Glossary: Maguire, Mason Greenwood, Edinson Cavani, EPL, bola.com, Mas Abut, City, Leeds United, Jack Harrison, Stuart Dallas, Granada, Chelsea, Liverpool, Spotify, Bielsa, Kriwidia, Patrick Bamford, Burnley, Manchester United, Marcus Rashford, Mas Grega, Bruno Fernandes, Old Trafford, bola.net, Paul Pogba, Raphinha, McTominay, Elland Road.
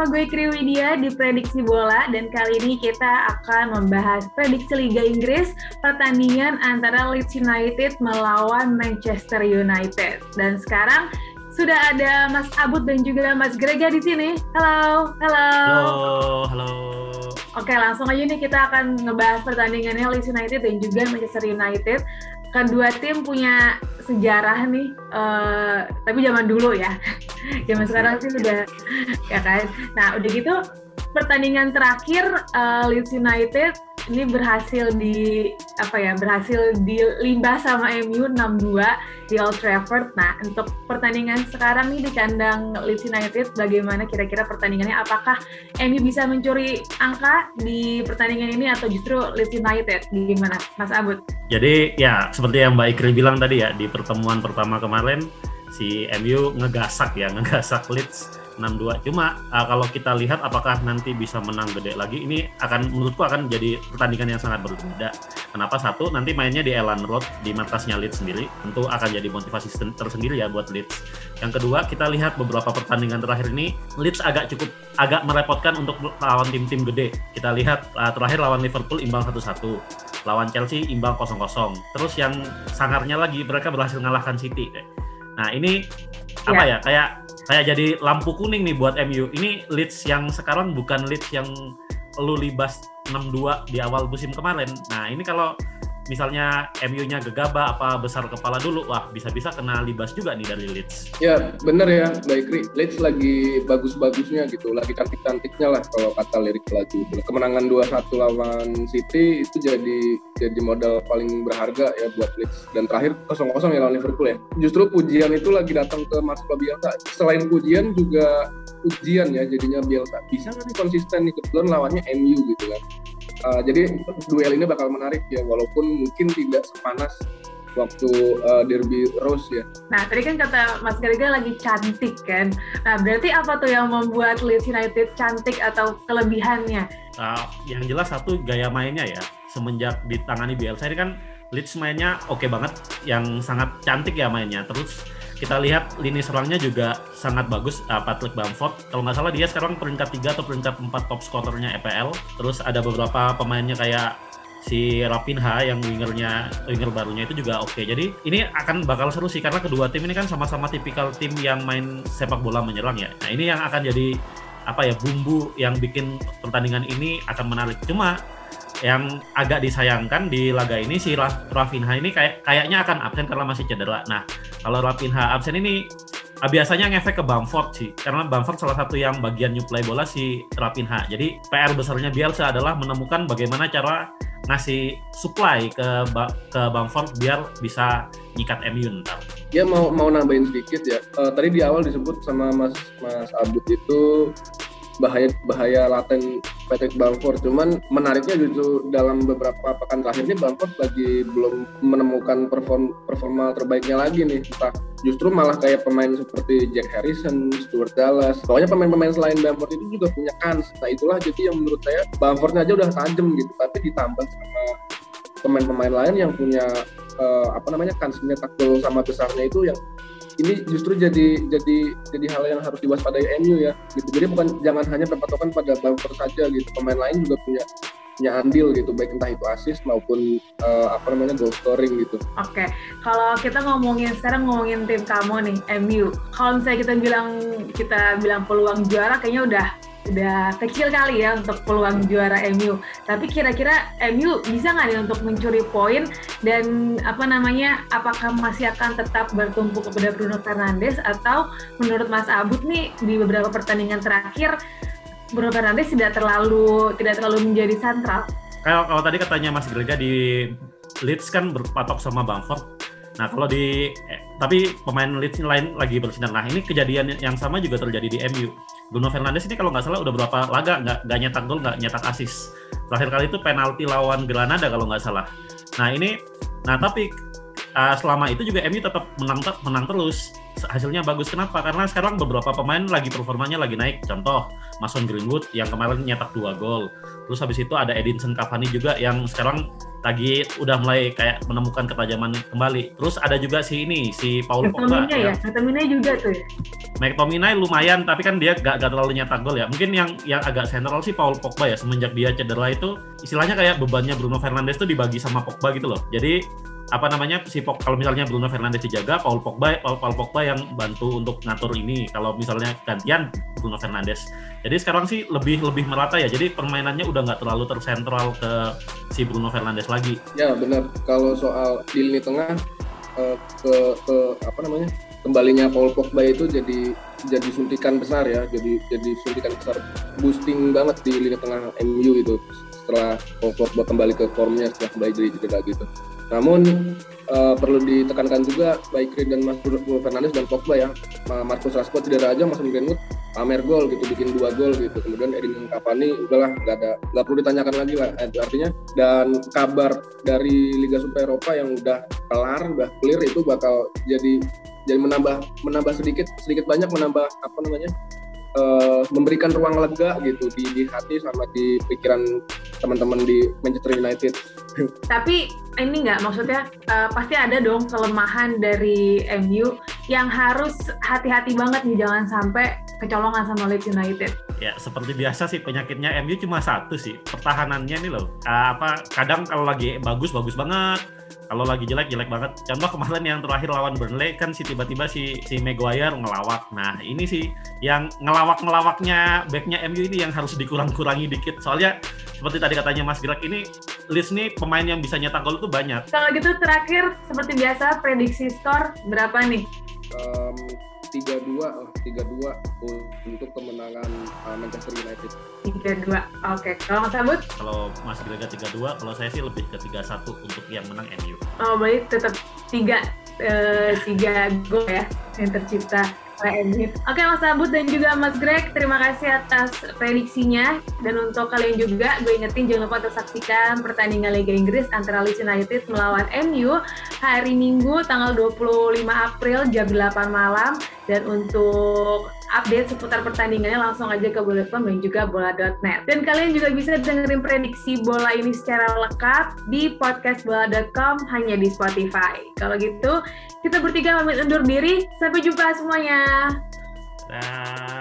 bersama gue Kriwidia di Prediksi Bola, dan kali ini kita akan membahas prediksi Liga Inggris pertandingan antara Leeds United melawan Manchester United. Dan sekarang sudah ada Mas Abut dan juga Mas Grega di sini. Halo. Oke, langsung aja nih kita akan ngebahas pertandingannya Leeds United dan juga Manchester United. Kedua tim punya sejarah nih, tapi zaman dulu ya. Zaman sekarang sih udah, ya kan. Nah, udah gitu pertandingan terakhir Leeds United ini berhasil dilimbah sama MU 6-2 di Old Trafford. Nah, untuk pertandingan sekarang nih di kandang Leeds United, bagaimana kira-kira pertandingannya? Apakah MU bisa mencuri angka di pertandingan ini atau justru Leeds United? Gimana, Mas Abut? Jadi ya seperti yang Mbak Ikri bilang tadi ya, di pertemuan pertama kemarin si MU ngegasak Leeds 6-2. Cuma kalau kita lihat apakah nanti bisa menang gede lagi, ini menurutku akan jadi pertandingan yang sangat berbeda. Kenapa? Satu, nanti mainnya di Elland Road, di markasnya Leeds sendiri, tentu akan jadi motivasi tersendiri ya buat Leeds. Yang kedua, kita lihat beberapa pertandingan terakhir ini Leeds agak merepotkan untuk lawan tim-tim gede. Kita lihat terakhir lawan Liverpool imbang 1-1, lawan Chelsea imbang 0-0. Terus yang sangarnya lagi, mereka berhasil ngalahkan City. Nah ini kayak jadi lampu kuning nih buat MU. Ini Leeds yang sekarang bukan Leeds yang lu libas 6-2 di awal musim kemarin. Nah ini kalau misalnya MU-nya gegabah apa besar kepala dulu, wah bisa-bisa kena libas juga nih dari Leeds. Ya bener ya Mbak Ikri, Leeds lagi bagus-bagusnya gitu, lagi cantik-cantiknya lah kalau kata lirik lagu. Kemenangan 2-1 lawan City itu jadi modal paling berharga ya buat Leeds. Dan terakhir 0-0 ya lawan Liverpool ya. Justru pujian itu lagi datang ke Marcus Bielsa. Selain pujian juga ujian ya jadinya Bielsa. Bisa nggak nih konsisten nih, kebetulan lawannya MU gitu kan. Jadi duel ini bakal menarik ya, walaupun mungkin tidak sepanas waktu Derby Rose ya. Nah tadi kan kata Mas Grega lagi cantik kan. Nah berarti apa tuh yang membuat Leeds United cantik atau kelebihannya? Yang jelas satu gaya mainnya ya. Semenjak ditangani Bielsa ini kan Leeds mainnya oke banget, yang sangat cantik ya mainnya. Terus kita lihat lini serangnya juga sangat bagus. Patrick Bamford, kalau nggak salah dia sekarang peringkat 3 atau peringkat 4 top scorernya EPL. Terus ada beberapa pemainnya kayak si Raphinha yang winger barunya itu juga oke. Jadi ini akan bakal seru sih, karena kedua tim ini kan sama-sama tipikal tim yang main sepak bola menyerang ya. Nah ini yang akan jadi bumbu yang bikin pertandingan ini akan menarik. Cuma yang agak disayangkan di laga ini si Raphinha ini kayaknya akan absen karena masih cedera. Nah, kalau Raphinha absen ini biasanya ngefek ke Bamford sih, karena Bamford salah satu yang bagian nyuplai bola si Raphinha. Jadi PR besarnya Bielsa adalah menemukan bagaimana cara ngasih supply ke Bamford biar bisa nyikat MU ntar. Ya mau nambahin sedikit ya. Tadi di awal disebut sama Mas Abut itu bahaya laten Patrick Bamford, cuman menariknya justru dalam beberapa pekan terakhir ini Bamford lagi belum menemukan performa terbaiknya lagi nih. Entah justru malah kayak pemain seperti Jack Harrison, Stuart Dallas, pokoknya pemain-pemain selain Bamford itu juga punya kans. Nah itulah jadi yang menurut saya Bamfordnya aja udah tajam gitu, tapi ditambah sama pemain-pemain lain yang punya kansnya takul sama besarnya itu yang ini justru jadi hal yang harus diwaspadai MU ya gitu. Jadi jangan hanya berpatokan pada Bamford saja gitu, pemain lain juga punya andil gitu, baik entah itu assist maupun goal scoring gitu. Oke, kalau kita ngomongin tim kamu nih MU, kalau misalnya kita bilang peluang juara kayaknya udah kecil kali ya untuk peluang juara MU. Tapi kira-kira MU bisa nggak nih untuk mencuri poin, dan apakah masih akan tetap bertumpu kepada Bruno Fernandes, atau menurut Mas Abut nih di beberapa pertandingan terakhir Bruno Fernandes tidak terlalu menjadi sentral? Kalau tadi katanya Mas Grega di Leeds kan berpatok sama Bamford. Nah kalau tapi pemain Leeds lain lagi bersinar. Nah ini kejadian yang sama juga terjadi di MU. Bruno Fernandes ini kalau nggak salah udah berapa laga nggak nyetak gol, nggak nyetak assist. Terakhir kali itu penalti lawan Granada kalau nggak salah. Tapi selama itu juga MU tetap menang terus. Hasilnya bagus. Kenapa? Karena sekarang beberapa pemain performanya lagi naik. Contoh Mason Greenwood yang kemarin nyetak 2 gol. Terus habis itu ada Edinson Cavani juga yang sekarang lagi udah mulai kayak menemukan ketajaman kembali. Terus ada juga si ini, si Paul Pogba. McTominay juga tuh ya. McTominay lumayan, tapi kan dia gak terlalu nyetak gol ya. Mungkin yang agak sentral sih Paul Pogba ya, semenjak dia cedera itu istilahnya kayak bebannya Bruno Fernandes tuh dibagi sama Pogba gitu loh. Jadi kalau misalnya Bruno Fernandes dijaga, Paul Pogba yang bantu untuk ngatur ini. Kalau misalnya gantian Bruno Fernandes. Jadi sekarang sih lebih merata ya. Jadi permainannya udah nggak terlalu tersentral ke si Bruno Fernandes lagi. Ya benar. Kalau soal di lini tengah ke apa namanya? Kembalinya Paul Pogba itu jadi suntikan besar ya. Jadi suntikan besar, boosting banget di lini tengah MU itu. Setelah Paul Pogba kembali ke formnya setelah kembali dari jeda gitu. Namun perlu ditekankan juga baik Kriwidia dan Mas Bruno Fernandes dan Pogba ya, Marcus Rashford cedera aja, Mason Greenwood pamer gol gitu, bikin 2 gol gitu. Kemudian Edinson Cavani udahlah nggak perlu ditanyakan lagi lah artinya. Dan kabar dari Liga Super Eropa yang udah kelar, udah clear itu bakal jadi menambah sedikit banyak menambah apa namanya? Memberikan ruang lega gitu di hati sama di pikiran teman-teman di Manchester United. Tapi ini nggak, maksudnya pasti ada dong kelemahan dari MU yang harus hati-hati banget nih, jangan sampai kecolongan sama Leeds United. Ya seperti biasa sih penyakitnya MU cuma satu sih, pertahanannya nih loh. Kadang kalau lagi bagus banget, kalau lagi jelek banget. Contoh kemarin yang terakhir lawan Burnley kan si tiba-tiba si Maguire ngelawak. Nah ini sih yang ngelawak-ngelawaknya backnya MU ini yang harus dikurang-kurangi dikit. Soalnya seperti tadi katanya Mas Greg ini, Leeds nih pemain yang bisa nyetak gol itu banyak. Kalau gitu terakhir seperti biasa prediksi skor berapa nih? 3-2 untuk kemenangan Manchester United. 3-2, oke. Kalau Mas Abut? Kalau Mas Grega 3-2, kalau saya sih lebih ke 3-1 untuk yang menang MU. Oh, baik, tetap 3 gol ya yang tercipta oleh MU. Oke, Mas Abut dan juga Mas Greg, terima kasih atas prediksinya. Dan untuk kalian juga, gue ingetin jangan lupa untuk saksikan pertandingan Liga Inggris antara Leeds United melawan MU hari Minggu tanggal 25 April jam 8 malam. Dan untuk update seputar pertandingannya langsung aja ke bola.com dan juga bola.net. Dan kalian juga bisa dengerin prediksi bola ini secara lengkap di podcast bola.com hanya di Spotify. Kalau gitu, kita bertiga pamit undur diri. Sampai jumpa semuanya. Nah.